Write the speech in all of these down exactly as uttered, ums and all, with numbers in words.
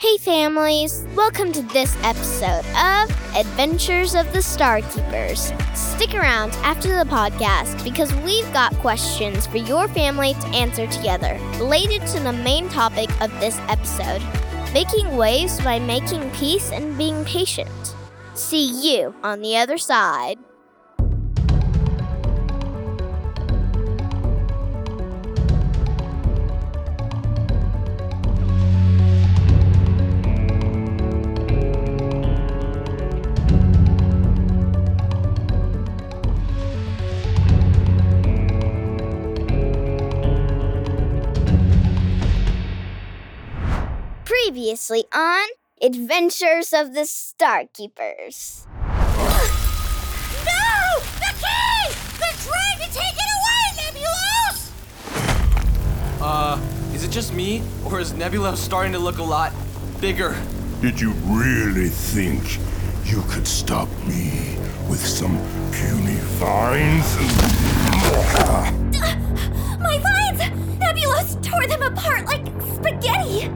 Hey families, welcome to this episode of Adventures of the StarKeepers. Stick around after the podcast because we've got questions for your family to answer together related to the main topic of this episode, making waves by making peace and being patient. See you on the other side. Previously on Adventures of the StarKeepers. No! The key! They're trying to take it away, Nebulos! Uh, is it just me, or is Nebulos starting to look a lot bigger? Did you really think you could stop me with some puny vines? My vines! Nebulos tore them apart like spaghetti!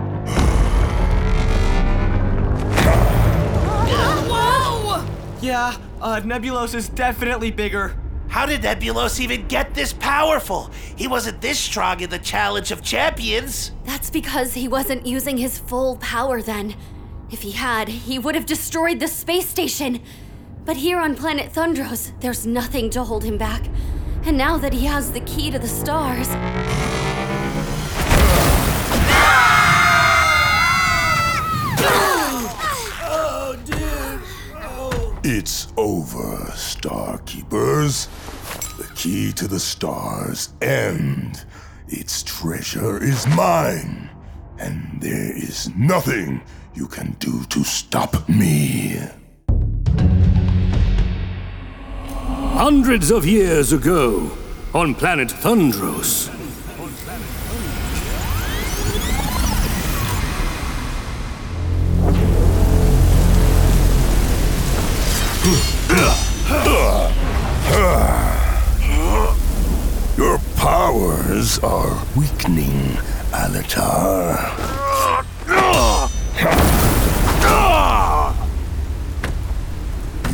Whoa! Yeah, uh, Nebulos is definitely bigger. How did Nebulos even get this powerful? He wasn't this strong in the Challenge of Champions. That's because he wasn't using his full power then. If he had, he would have destroyed the space station. But here on planet Thundros, there's nothing to hold him back. And now that he has the key to the stars... It's over, StarKeepers. The key to the stars, and its treasure is mine. And there is nothing you can do to stop me. Hundreds of years ago, on planet Thundros, your powers are weakening, Alatar.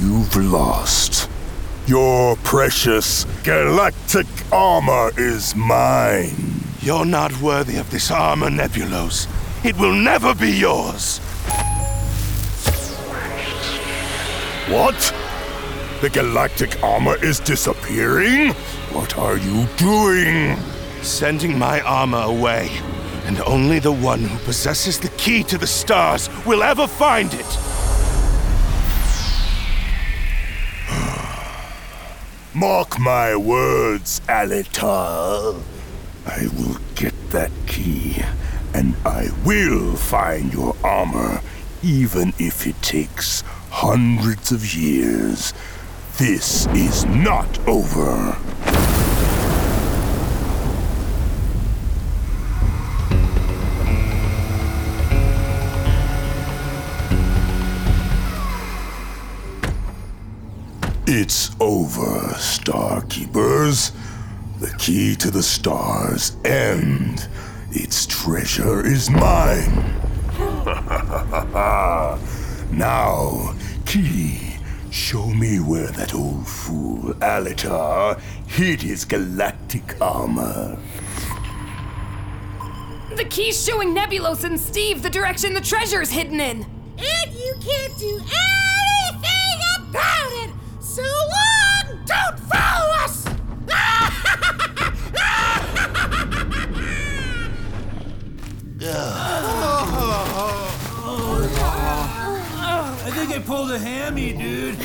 You've lost. Your precious galactic armor is mine. You're not worthy of this armor, Nebulos. It will never be yours. What? The galactic armor is disappearing? What are you doing? Sending my armor away, and only the one who possesses the key to the stars will ever find it. Mark my words, Alatar. I will get that key, and I will find your armor, even if it takes hundreds of years. This is not over. It's over, StarKeepers. The key to the stars, and its treasure is mine. Now, key, show me where that old fool Alatar hid his galactic armor. The key's showing Nebulos and Steve the direction the treasure's hidden in. And you can't do anything about it! So long, don't follow us! I think I pulled a hammy, dude.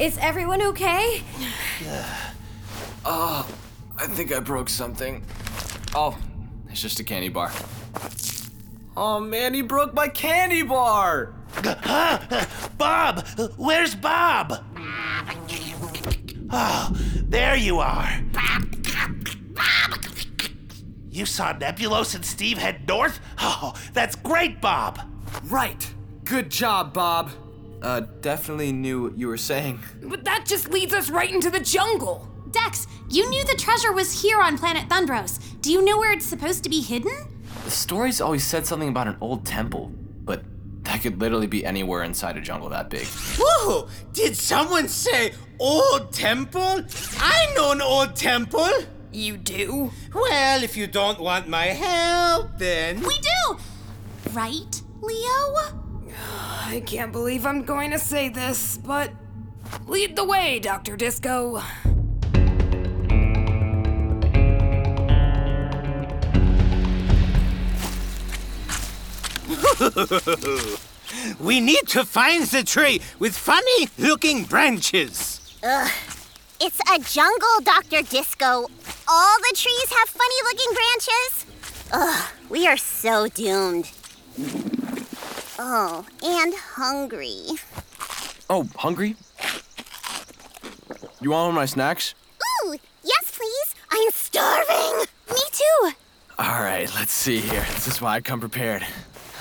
Is everyone okay? Oh, I think I broke something. Oh, it's just a candy bar. Oh man, he broke my candy bar! Bob! Where's Bob? Oh, there you are. Bob! Bob! You saw Nebulos and Steve head north? Oh, that's great, Bob! Right. Good job, Bob. Uh, definitely knew what you were saying. But that just leads us right into the jungle. Dex, you knew the treasure was here on planet Thundros. Do you know where it's supposed to be hidden? The stories always said something about an old temple. but that could literally be anywhere inside a jungle that big. Whoa! Did someone say old temple? I know an old temple! You do? Well, if you don't want my help, then... We do! Right, Leo? I can't believe I'm going to say this, but... Lead the way, Doctor Disco. We need to find the tree with funny-looking branches. Ugh. It's a jungle, Doctor Disco. All the trees have funny-looking branches. Ugh. We are so doomed. Oh, and hungry. Oh, hungry? You want one of my snacks? Ooh, yes, please. I am starving. Me too. All right, let's see here. This is why I come prepared.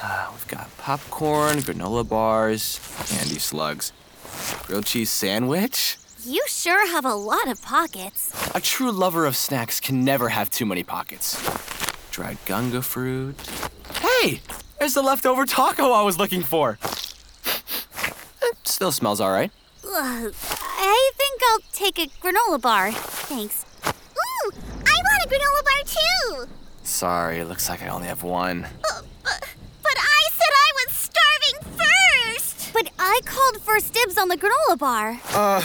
Uh, we've got popcorn, granola bars, candy slugs, grilled cheese sandwich. You sure have a lot of pockets. A true lover of snacks can never have too many pockets. Dried ganga fruit. Hey, there's the leftover taco I was looking for. It still smells all right. Ugh, I think I'll take a granola bar. Thanks. Ooh, I want a granola bar too. Sorry, it looks like I only have one. Uh, but, but I said I was starving first. But I called first dibs on the granola bar. Uh,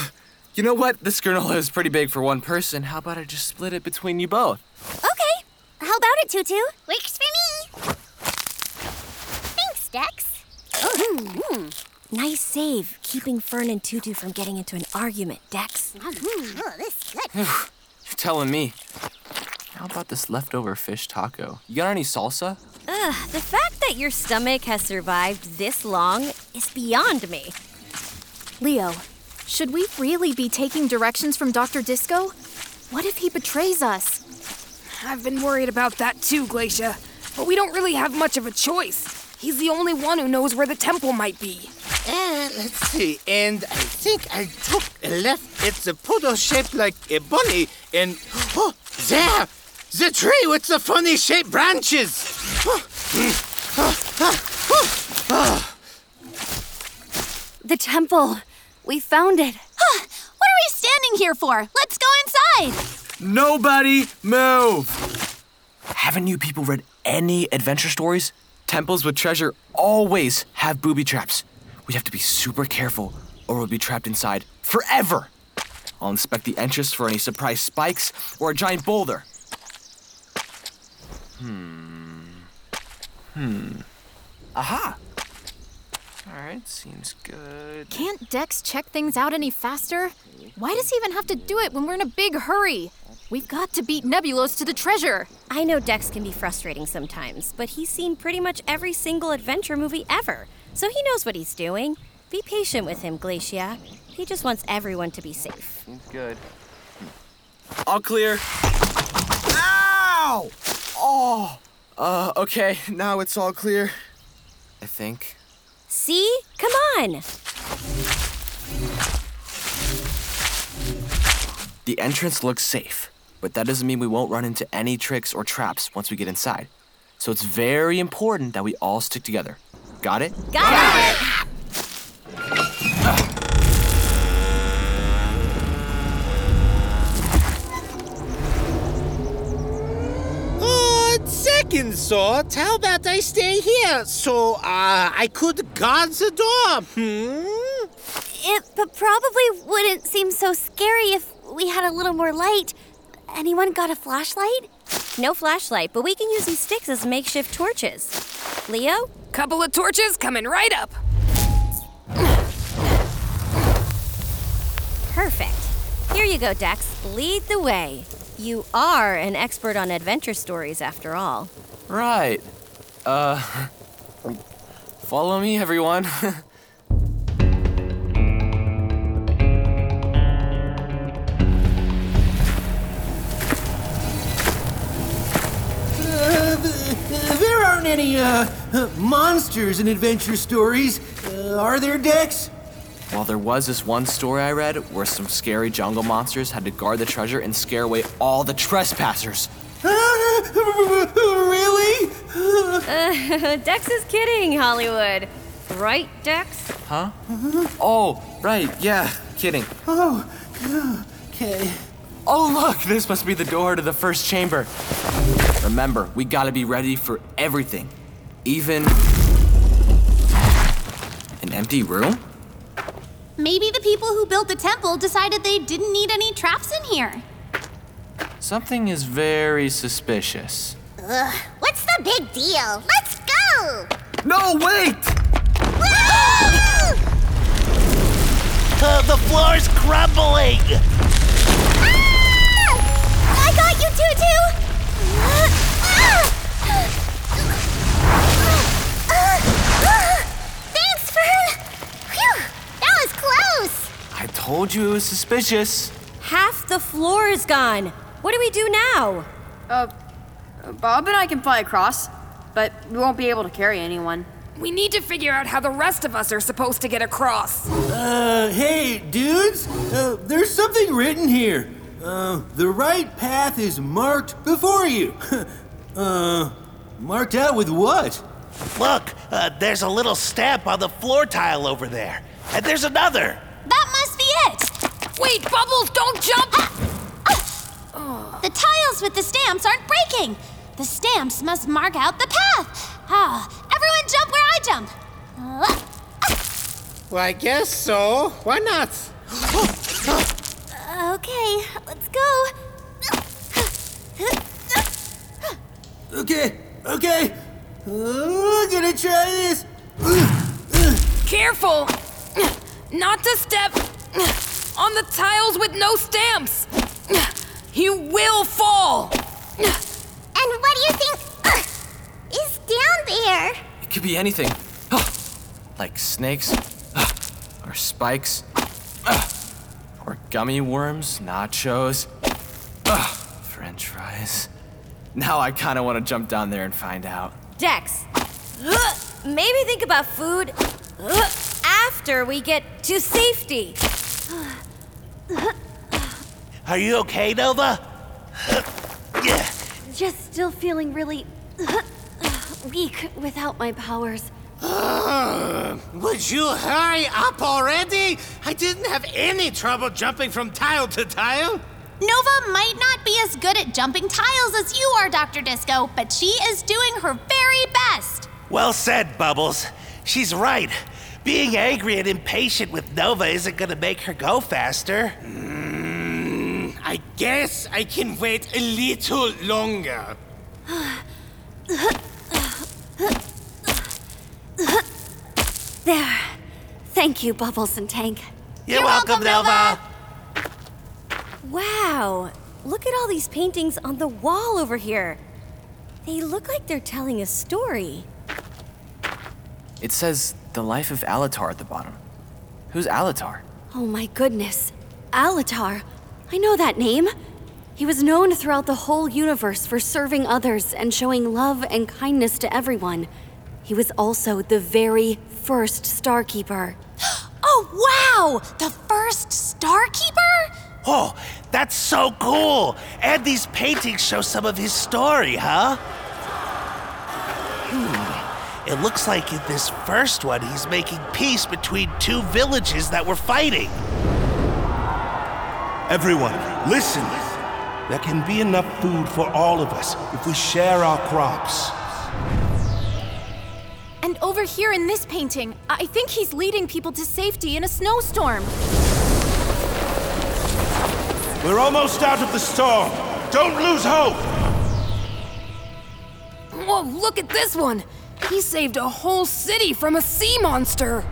you know what? This granola is pretty big for one person. How about I just split it between you both? Okay. How about it, Tutu? Works for me. Thanks, Dex. Mm-hmm. Nice save, keeping Fern and Tutu from getting into an argument, Dex. Mm-hmm. Oh, this is good. You're telling me. How about this leftover fish taco? You got any salsa? Ugh, the fact that your stomach has survived this long is beyond me. Leo, should we really be taking directions from Doctor Disco? What if he betrays us? I've been worried about that too, Glacia. But we don't really have much of a choice. He's the only one who knows where the temple might be. Uh, let's see, and I think I took a left. It's a poodle shaped like a bunny, and oh, there! The tree with the funny shaped branches! Oh. Oh. Oh. Oh. Oh. The temple. We found it. Huh. What are we standing here for? Let's go inside! Nobody move! Haven't you people read any adventure stories? Temples with treasure always have booby traps. We have to be super careful or we'll be trapped inside forever. I'll inspect the entrance for any surprise spikes or a giant boulder. Hmm. Hmm. Aha! All right, seems good. Can't Dex check things out any faster? Why does he even have to do it when we're in a big hurry? We've got to beat Nebulos to the treasure. I know Dex can be frustrating sometimes, but he's seen pretty much every single adventure movie ever, so he knows what he's doing. Be patient with him, Glacia. He just wants everyone to be safe. Seems good. All clear. Ow! Oh! Uh, okay, now it's all clear. I think. See? Come on! The entrance looks safe, but that doesn't mean we won't run into any tricks or traps once we get inside. So it's very important that we all stick together. Got it? Got, Got it! it. On second thought, how about I stay here so uh, I could guard the door? Hmm? It probably wouldn't seem so scary if we had a little more light. Anyone got a flashlight? No flashlight, but we can use these sticks as makeshift torches. Leo? Couple of torches coming right up. Perfect. Here you go, Dex. Lead the way. You are an expert on adventure stories, after all. Right. Uh, follow me, everyone. There aren't any, uh, monsters in adventure stories, uh, are there, Dex? Well, there was this one story I read where some scary jungle monsters had to guard the treasure and scare away all the trespassers. Really? uh, Dex is kidding, Hollywood. Right, Dex? Huh? Oh, right, yeah, kidding. Oh, okay. Oh, look, this must be the door to the first chamber. Remember, we gotta be ready for everything. Even an empty room? Maybe the people who built the temple decided they didn't need any traps in here. Something is very suspicious. Ugh, what's the big deal? Let's go! No, wait! Uh, the floor's crumbling! Ah! I got you, Tutu! Uh, uh, uh, thanks, Fern! Phew, that was close! I told you it was suspicious. Half the floor is gone. What do we do now? Uh, Bob and I can fly across, but we won't be able to carry anyone. We need to figure out how the rest of us are supposed to get across. Uh, hey, dudes, uh, there's something written here. Uh, the right path is marked before you. uh, marked out with what? Look, uh, there's a little stamp on the floor tile over there. And there's another. That must be it. Wait, Bubbles, don't jump! Ah! Ah! Oh. The tiles with the stamps aren't breaking. The stamps must mark out the path. Ah, everyone jump where I jump. Uh, uh. Well, I guess so. Why not? Okay, let's go. Okay, okay. I'm gonna try this. Careful! Not to step on the tiles with no stamps. You will fall. And what do you think uh, is down there? It could be anything. Uh, like snakes, uh, or spikes, uh, or gummy worms, nachos, uh, french fries. Now I kind of want to jump down there and find out. Dex, uh, maybe think about food uh, after we get to safety. Are you okay, Nova? Yeah. Just still feeling really weak without my powers. Uh, would you hurry up already? I didn't have any trouble jumping from tile to tile. Nova might not be as good at jumping tiles as you are, Doctor Disco, but she is doing her very best. Well said, Bubbles. She's right. Being angry and impatient with Nova isn't going to make her go faster. I guess I can wait a little longer. There. Thank you, Bubbles and Tank. You're, You're welcome, welcome, Nova. Wow. Look at all these paintings on the wall over here. They look like they're telling a story. It says the life of Alatar at the bottom. Who's Alatar? Oh my goodness. Alatar. I know that name. He was known throughout the whole universe for serving others and showing love and kindness to everyone. He was also the very first Starkeeper. Oh, wow! The first Starkeeper? Oh, that's so cool! And these paintings show some of his story, huh? Hmm. It looks like in this first one, he's making peace between two villages that were fighting. Everyone, listen. There can be enough food for all of us if we share our crops. And over here in this painting, I think he's leading people to safety in a snowstorm. We're almost out of the storm. Don't lose hope. Whoa, look at this one. He saved a whole city from a sea monster.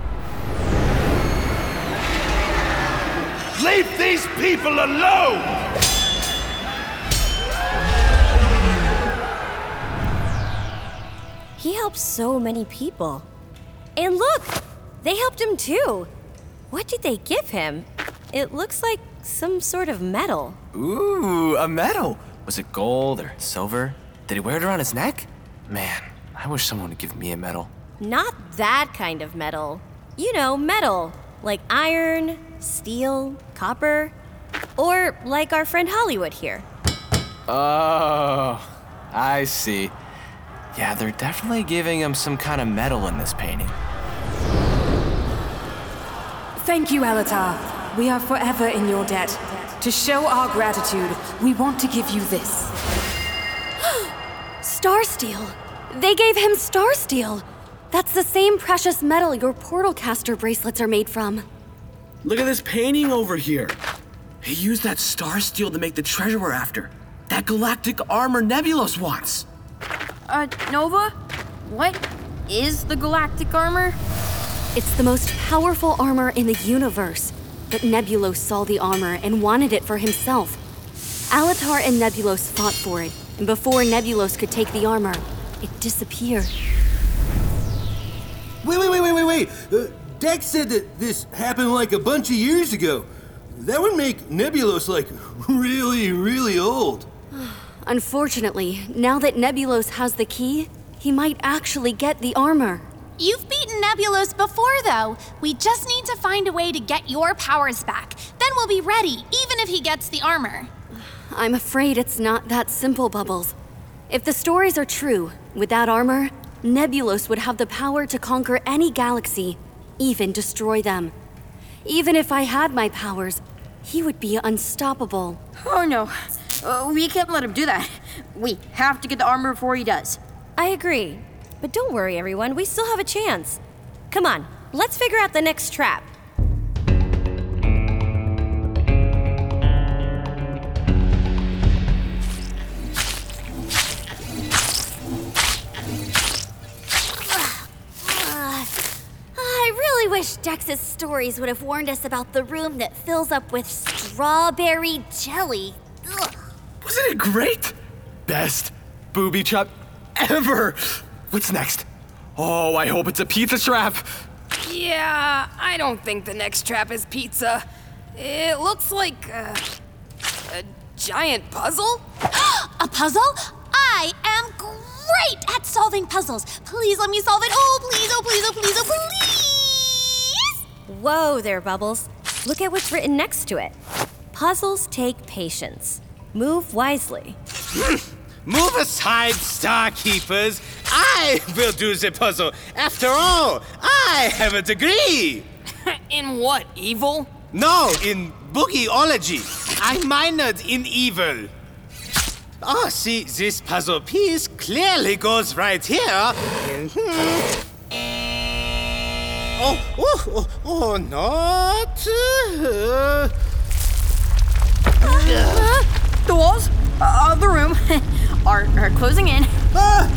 Leave these people alone! He helps so many people. And look! They helped him too! What did they give him? It looks like some sort of medal. Ooh, a medal! Was it gold or silver? Did he wear it around his neck? Man, I wish someone would give me a medal. Not that kind of medal. You know, metal. Like iron, steel, copper, or like our friend Hollywood here. Oh, I see. Yeah, they're definitely giving him some kind of medal in this painting. Thank you, Alatar. We are forever in your debt. To show our gratitude, we want to give you this. Starsteel! They gave him Starsteel! That's the same precious metal your portal caster bracelets are made from. Look at this painting over here. He used that Starsteel to make the treasure we're after. That galactic armor Nebulos wants. Uh, Nova? What is the galactic armor? It's the most powerful armor in the universe. But Nebulos saw the armor and wanted it for himself. Alatar and Nebulos fought for it, and before Nebulos could take the armor, it disappeared. Wait, wait, wait, wait, wait, wait! Uh, Dex said that this happened like a bunch of years ago. That would make Nebulos, like, really, really old. Unfortunately, now that Nebulos has the key, he might actually get the armor. You've beaten Nebulos before, though. We just need to find a way to get your powers back. Then we'll be ready, even if he gets the armor. I'm afraid it's not that simple, Bubbles. If the stories are true, with that armor, Nebulos would have the power to conquer any galaxy, even destroy them. Even if I had my powers, he would be unstoppable. Oh no, uh, we can't let him do that. We have to get the armor before he does. I agree. But don't worry, everyone. We still have a chance. Come on, let's figure out the next trap. I really wish Dex's stories would have warned us about the room that fills up with strawberry jelly. Ugh. Wasn't it great? Best booby trap ever! What's next? Oh, I hope it's a pizza trap. Yeah, I don't think the next trap is pizza. It looks like uh, a giant puzzle. A puzzle? I am great at solving puzzles. Please let me solve it. Oh, please, oh, please, oh, please, oh, please. Whoa there, Bubbles. Look at what's written next to it. Puzzles take patience. Move wisely. Move aside, StarKeepers. I will do the puzzle. After all, I have a degree. In what, evil? No, in boogieology. I minored in evil. Oh, see, this puzzle piece clearly goes right here. oh, oh, oh, oh, not. Uh, uh, the walls of the room are, are closing in. Ah!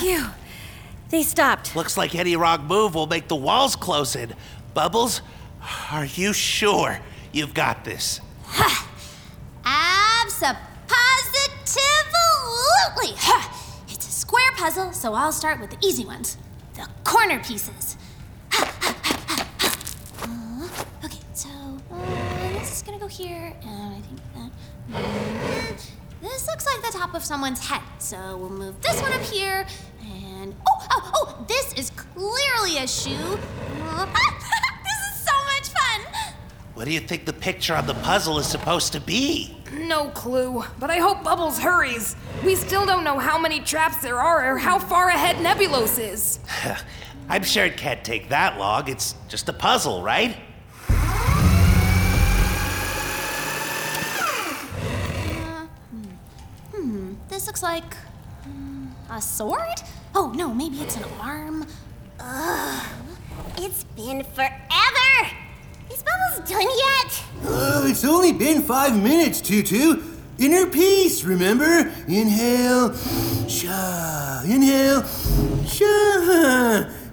Phew. They stopped. Looks like any wrong move will make the walls close in. Bubbles, are you sure you've got this? Ha! Abso-positively! Ha! It's a square puzzle, so I'll start with the easy ones. The corner pieces. Ha, ha, ha, ha, ha. Uh, okay, so uh, this is gonna go here, and I think that... Uh, this looks like the top of someone's head, so we'll move this one up here, and... Oh, oh, oh, this is clearly a shoe. This is so much fun! What do you think the picture on the puzzle is supposed to be? No clue, but I hope Bubbles hurries. We still don't know how many traps there are or how far ahead Nebulos is. I'm sure it can't take that long. It's just a puzzle, right? This looks like um, a sword? Oh, no, maybe it's an arm. Ugh. It's been forever! Is Bubbles done yet? Oh, it's only been five minutes, Tutu. Inner peace, remember? Inhale, sha. Inhale, sha.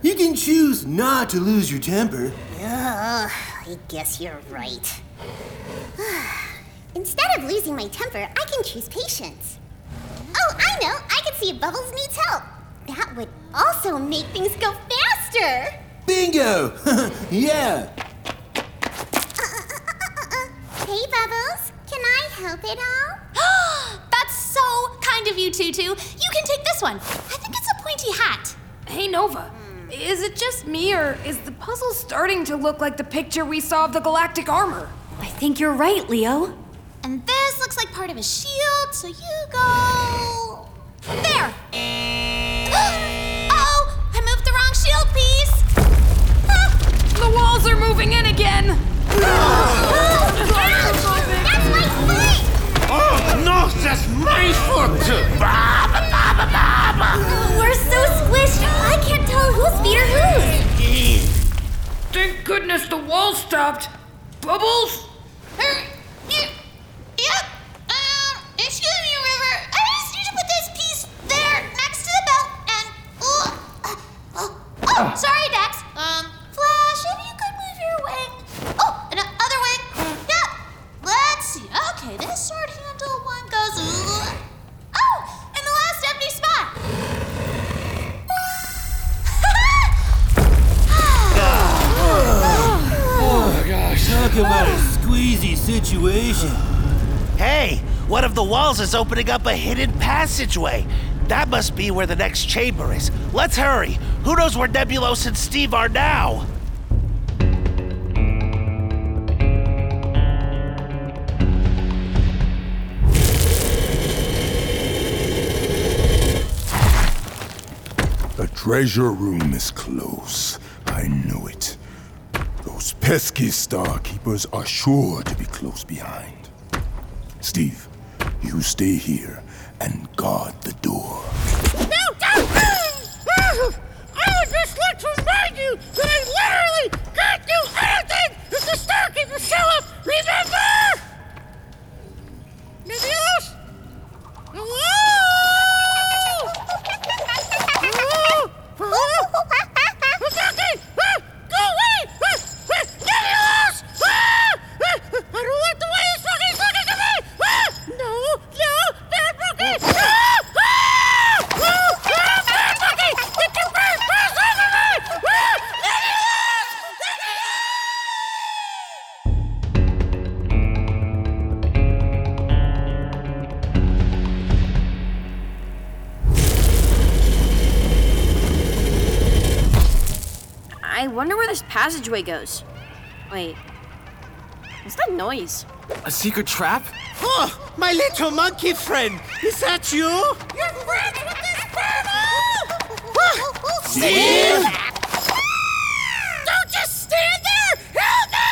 You can choose not to lose your temper. Oh, I guess you're right. Instead of losing my temper, I can choose patience. Oh, I know! I can see Bubbles needs help! That would also make things go faster! Bingo! Yeah! Uh, uh, uh, uh, uh. Hey, Bubbles. Can I help at all? That's so kind of you, Tutu. You can take this one. I think it's a pointy hat. Hey, Nova. Hmm. Is it just me, or is the puzzle starting to look like the picture we saw of the galactic armor? I think you're right, Leo. And this looks like part of a shield, so you go... There! Uh-oh! I moved the wrong shield piece! Ah. The walls are moving in again! Oh. Ouch! That's my foot! Oh, no, that's my foot! Bah, bah, bah, bah, bah, bah. We're so squished, I can't tell who's feet or whose! Thank goodness the wall stopped! Bubbles? Situation. Hey, one of the walls is opening up a hidden passageway. That must be where the next chamber is. Let's hurry. Who knows where Nebulos and Steve are now? The treasure room is close. I know it. Those pesky StarKeepers are sure to be close behind. Steve, you stay here and guard the door. No, don't! I would just like to remind you that I literally can't do anything if the StarKeepers show up, remember? Nebulos? Whoa! Whoa! Whoa! Okay! Go away! I don't like the way he's looking, he's looking at me! Ah! No, no, Bad Rookie! Ah! Ah! Oh, Bad Rookie! Get your first person over me! Ah! I wonder where this passageway goes. Wait. What's that noise? A secret trap? Oh, my little monkey friend! Is that you? You're ready with this portal! Steve! Don't just stand there! Help me!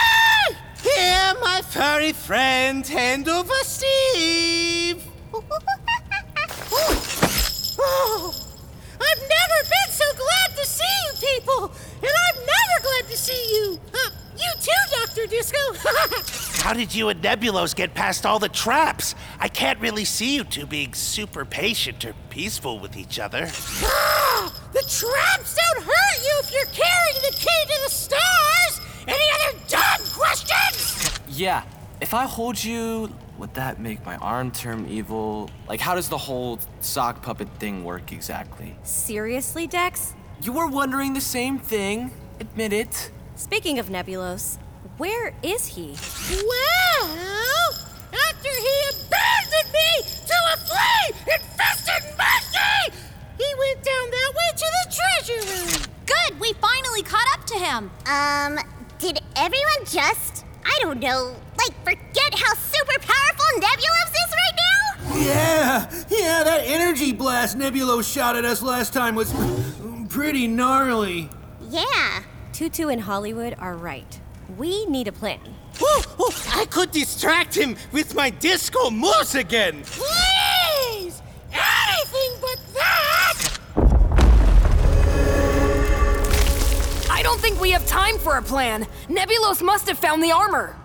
Here, my furry friend, hand over Steve! Oh, I've never been so glad to see you people! And I'm never glad to see you! Uh, You too, Doctor Disco! How did you and Nebulos get past all the traps? I can't really see you two being super patient or peaceful with each other. Oh, the traps don't hurt you if you're carrying the key to the stars! Any other dumb questions? Yeah, if I hold you, would that make my arm turn evil? Like, how does the whole sock puppet thing work exactly? Seriously, Dex? You were wondering the same thing. Admit it. Speaking of Nebulos, where is he? Well, after he abandoned me to a flea-infested monkey, he went down that way to the treasure room. Good, we finally caught up to him. Um, did everyone just, I don't know, like forget how super powerful Nebulos is right now? Yeah, yeah, that energy blast Nebulos shot at us last time was pretty gnarly. Yeah. Tutu and Hollywood are right. We need a plan. Ooh, ooh, I could distract him with my disco moves again. Please! Anything but that! I don't think we have time for a plan. Nebulos must have found the armor.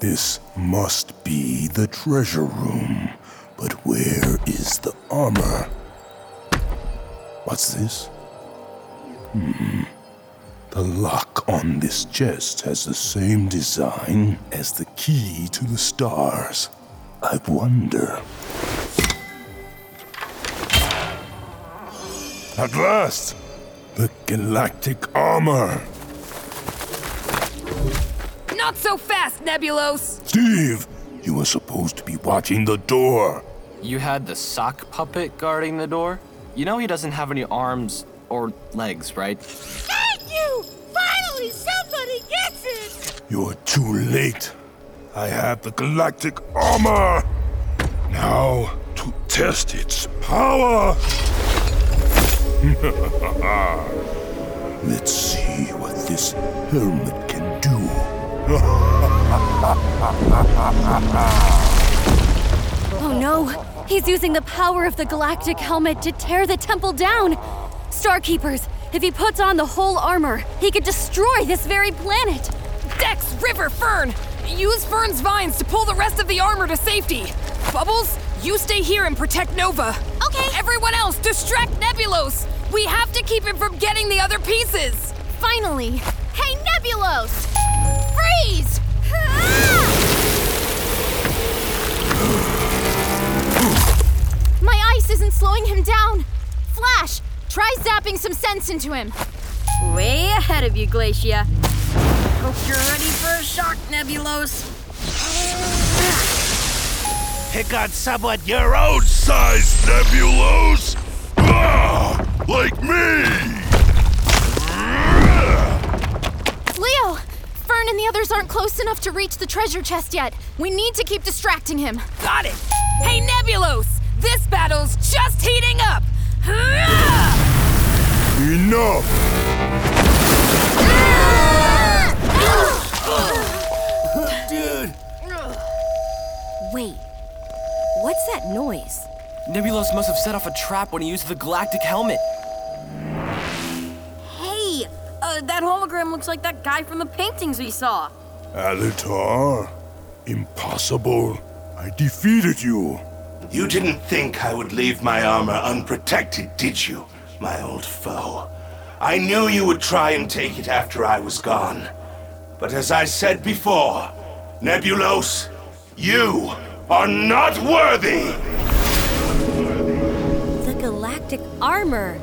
This must be the treasure room. But where is the armor? What's this? Hmm. The lock on this chest has the same design as the key to the stars. I wonder. At last! The galactic armor! Not so fast, Nebulos! Steve! You were supposed to be watching the door. You had the sock puppet guarding the door? You know he doesn't have any arms or legs, right? Thank you! Finally, somebody gets it! You're too late. I have the galactic armor. Now to test its power. Let's see what this helmet can do. Oh no! He's using the power of the galactic helmet to tear the temple down! Starkeepers, if he puts on the whole armor, he could destroy this very planet! Dex, River, Fern! Use Fern's vines to pull the rest of the armor to safety! Bubbles, you stay here and protect Nova! Okay! Everyone else, distract Nebulos! We have to keep him from getting the other pieces! Finally! Hey, Nebulos! Freeze! My ice isn't slowing him down! Flash, try zapping some sense into him! Way ahead of you, Glacia. Hope you're ready for a shock, Nebulos. Pick on someone your own size, Nebulos! Ah, like me! Leo! Fern and the others aren't close enough to reach the treasure chest yet. We need to keep distracting him. Got it! Hey, Nebulos! This battle's just heating up! Enough! Dude! Wait. What's that noise? Nebulos must have set off a trap when he used the galactic helmet. Hey! Uh, that hologram looks like that guy from the paintings we saw. Alatar? Impossible. I defeated you. You didn't think I would leave my armor unprotected, did you, my old foe? I knew you would try and take it after I was gone. But as I said before, Nebulos, you are not worthy! The galactic armor,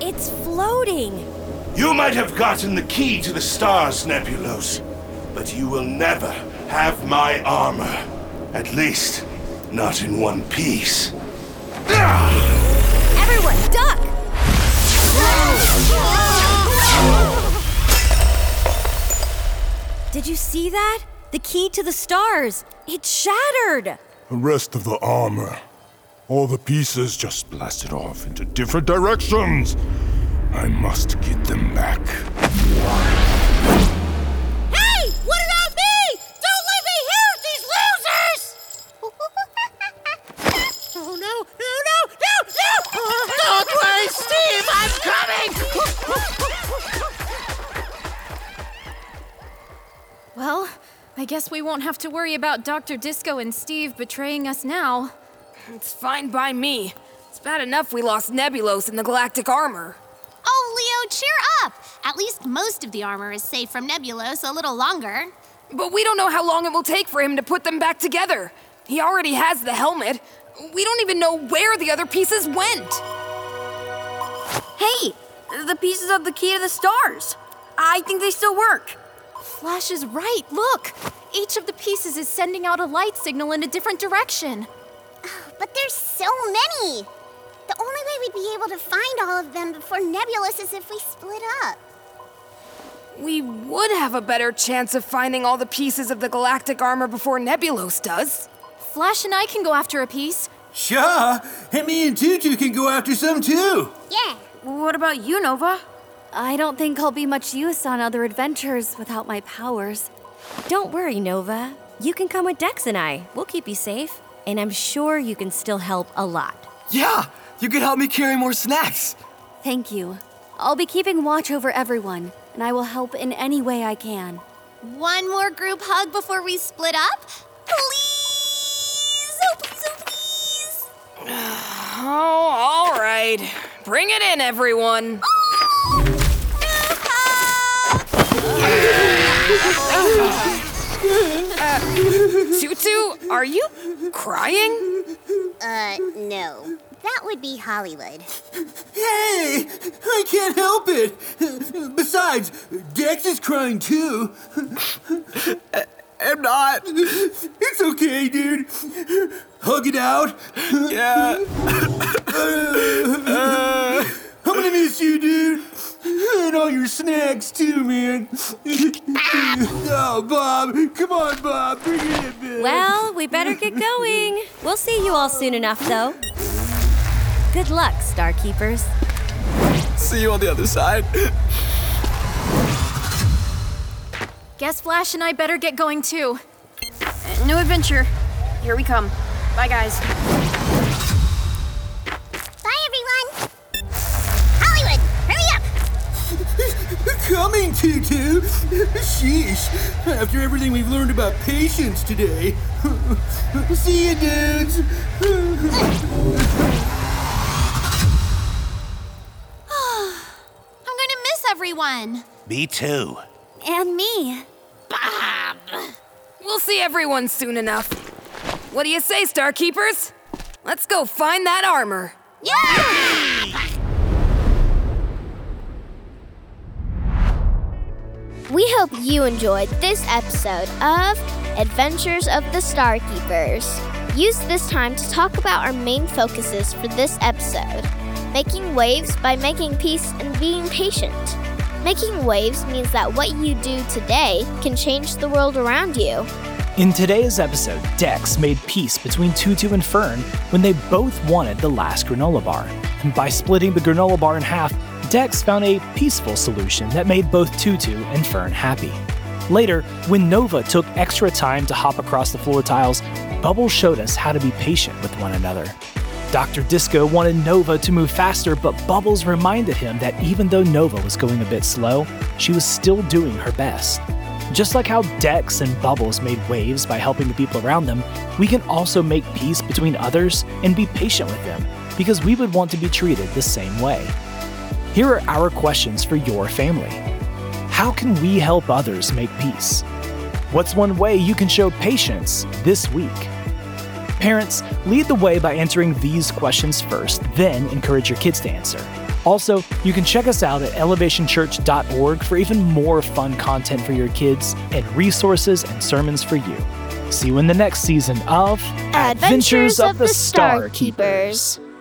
it's floating! You might have gotten the key to the stars, Nebulos, but you will never have my armor. At least, not in one piece. Everyone, duck! Whoa. Whoa. Did you see that? The key to the stars! It shattered! The rest of the armor. All the pieces just blasted off into different directions! I must get them back. Hey! What about me? Don't leave me here with these losers! Oh no, no, no, no, no! Don't worry, Steve! I'm coming! Well, I guess we won't have to worry about Doctor Disco and Steve betraying us now. It's fine by me. It's bad enough we lost Nebulos in the galactic armor. Oh, Leo, cheer up! At least most of the armor is safe from Nebulos a little longer. But we don't know how long it will take for him to put them back together. He already has the helmet. We don't even know where the other pieces went. Hey, the pieces of the key to the stars. I think they still work. Flash is right, look! Each of the pieces is sending out a light signal in a different direction. But there's so many! The only way we'd be able to find all of them before Nebulos is if we split up. We would have a better chance of finding all the pieces of the galactic armor before Nebulos does. Flash and I can go after a piece. Sure! And me and Tutu can go after some too! Yeah! What about you, Nova? I don't think I'll be much use on other adventures without my powers. Don't worry, Nova. You can come with Dex and I. We'll keep you safe. And I'm sure you can still help a lot. Yeah! You could help me carry more snacks! Thank you. I'll be keeping watch over everyone, and I will help in any way I can. One more group hug before we split up? Please! Oh, please, oh, please! Oh, all right. Bring it in, everyone. Oh! Uh, Tutu, are you crying? Uh, no. That would be Hollywood. Hey! I can't help it! Besides, Dex is crying too. I'm not. It's okay, dude. Hug it out. Yeah. uh, uh, I'm gonna miss you, dude. And all your snacks too, man. Oh, Bob, come on, Bob, bring it in, man. Well, we better get going. We'll see you all soon enough, though. Good luck, StarKeepers. See you on the other side. Guess Flash and I better get going, too. Uh, new adventure. Here we come. Bye, guys. Bye, everyone. Hollywood, hurry up. Coming, Tutu. Sheesh. After everything we've learned about patience today. See you, dudes. Everyone. Me too. And me. Bob! We'll see everyone soon enough. What do you say, StarKeepers? Let's go find that armor. Yeah! We hope you enjoyed this episode of Adventures of the StarKeepers. Use this time to talk about our main focuses for this episode. Making waves by making peace and being patient. Making waves means that what you do today can change the world around you. In today's episode, Dex made peace between Tutu and Fern when they both wanted the last granola bar. And by splitting the granola bar in half, Dex found a peaceful solution that made both Tutu and Fern happy. Later, when Nova took extra time to hop across the floor tiles, Bubbles showed us how to be patient with one another. Doctor Disco wanted Nova to move faster, but Bubbles reminded him that even though Nova was going a bit slow, she was still doing her best. Just like how Dex and Bubbles made waves by helping the people around them, we can also make peace between others and be patient with them, because we would want to be treated the same way. Here are our questions for your family. How can we help others make peace? What's one way you can show patience this week? Parents, lead the way by answering these questions first, then encourage your kids to answer. Also, you can check us out at elevation church dot org for even more fun content for your kids and resources and sermons for you. See you in the next season of Adventures, Adventures of, of the StarKeepers.